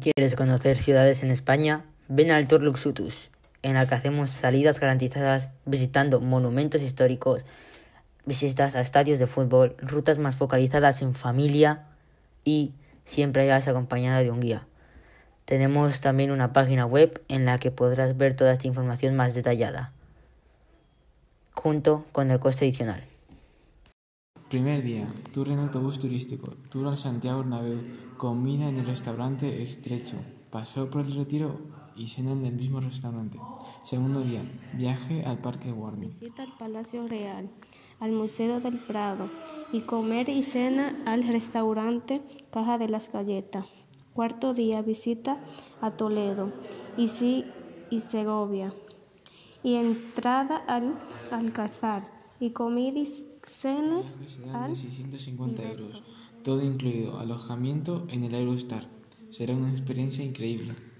¿Quieres conocer ciudades en España? Ven al Tour Luxutus, en la que hacemos salidas garantizadas visitando monumentos históricos, visitas a estadios de fútbol, rutas más focalizadas en familia y siempre irás acompañada de un guía. Tenemos también una página web en la que podrás ver toda esta información más detallada, junto con el coste adicional. Primer día, tour en autobús turístico, tour al Santiago Bernabéu, comida en el restaurante Estrecho, paseo por el Retiro y cena en el mismo restaurante. Segundo día, viaje al Parque Warner. Visita al Palacio Real, al Museo del Prado y comer y cena al restaurante Caja de las Galletas. Cuarto día, visita a Toledo y Segovia y entrada al Alcázar y comida y cena al 650 euros, todo incluido alojamiento en el Aerostar. Será una experiencia increíble.